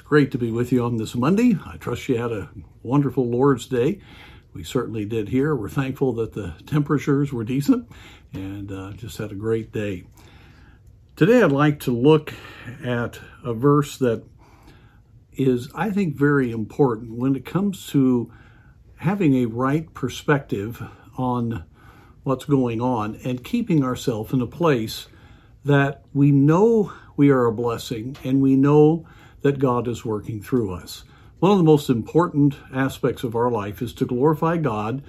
It's great to be with you on this Monday. I trust you had a wonderful Lord's Day. We certainly did here. We're thankful that the temperatures were decent and just had a great day. Today I'd like to look at a verse that is, I think, very important when it comes to having a right perspective on what's going on and keeping ourselves in a place that we know we are a blessing and we know that God is working through us. One of the most important aspects of our life is to glorify God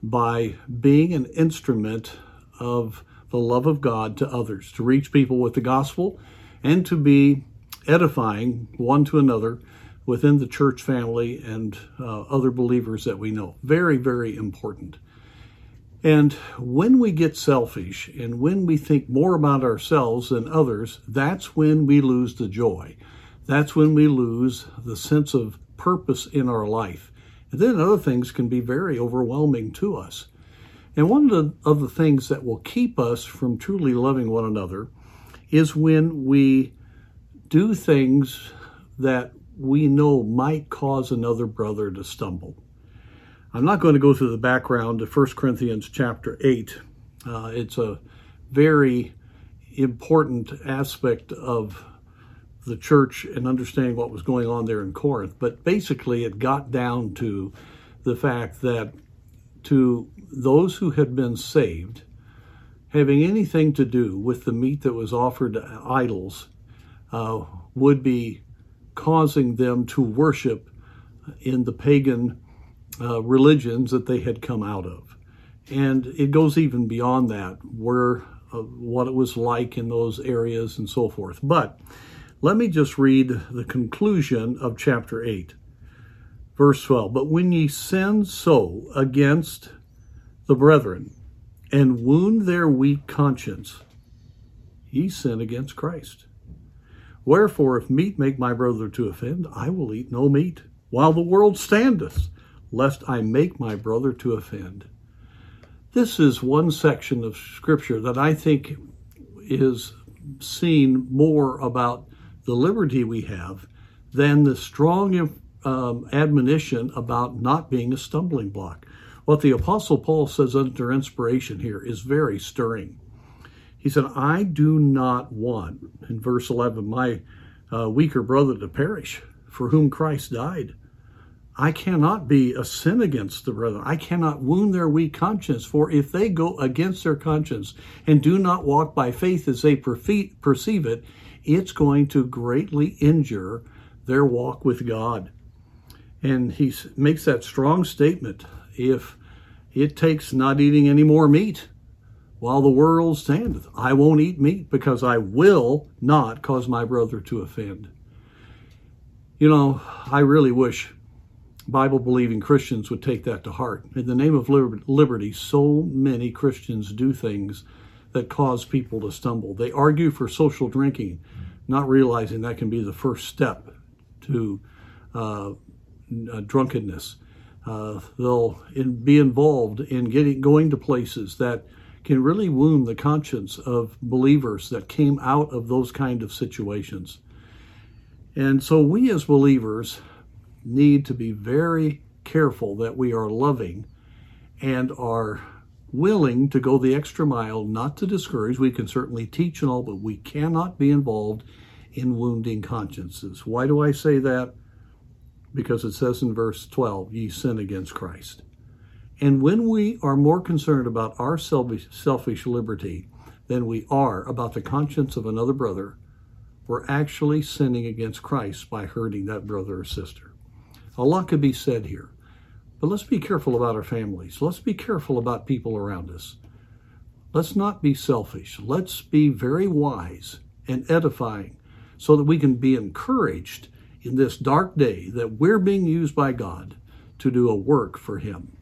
by being an instrument of the love of God to others, to reach people with the gospel and to be edifying one to another within the church family and other believers that we know. Very, very important. And when we get selfish and when we think more about ourselves than others, that's when we lose the joy. That's when we lose the sense of purpose in our life. And then other things can be very overwhelming to us. And one of the things that will keep us from truly loving one another is when we do things that we know might cause another brother to stumble. I'm not going to go through the background to 1 Corinthians chapter 8. It's a very important aspect of the church and understanding what was going on there in Corinth. But basically, it got down to the fact that to those who had been saved, having anything to do with the meat that was offered to idols would be causing them to worship in the pagan religions that they had come out of. And it goes even beyond that, what it was like in those areas and so forth. But let me just read the conclusion of chapter 8, verse 12. But when ye sin so against the brethren, and wound their weak conscience, ye sin against Christ. Wherefore, if meat make my brother to offend, I will eat no meat, while the world standeth, lest I make my brother to offend. This is one section of Scripture that I think is seen more about the liberty we have than the strong admonition about not being a stumbling block. What the Apostle Paul says under inspiration here is very stirring. He said, I do not want, in verse 11, my weaker brother to perish, for whom Christ died. I cannot be a sin against the brethren. I cannot wound their weak conscience, for if they go against their conscience and do not walk by faith as they perceive it, it's going to greatly injure their walk with God. And he makes that strong statement, if it takes not eating any more meat while the world standeth, I won't eat meat because I will not cause my brother to offend. You know, I really wish Bible-believing Christians would take that to heart. In the name of liberty, so many Christians do things that cause people to stumble. They argue for social drinking, not realizing that can be the first step to drunkenness. They'll be involved in going to places that can really wound the conscience of believers that came out of those kind of situations. And so we as believers need to be very careful that we are loving and are willing to go the extra mile, not to discourage. We can certainly teach and all, but we cannot be involved in wounding consciences. Why do I say that? Because it says in verse 12, ye sin against Christ. And when we are more concerned about our selfish liberty than we are about the conscience of another brother, we're actually sinning against Christ by hurting that brother or sister. A lot could be said here, but let's be careful about our families. Let's be careful about people around us. Let's not be selfish. Let's be very wise and edifying so that we can be encouraged in this dark day that we're being used by God to do a work for Him.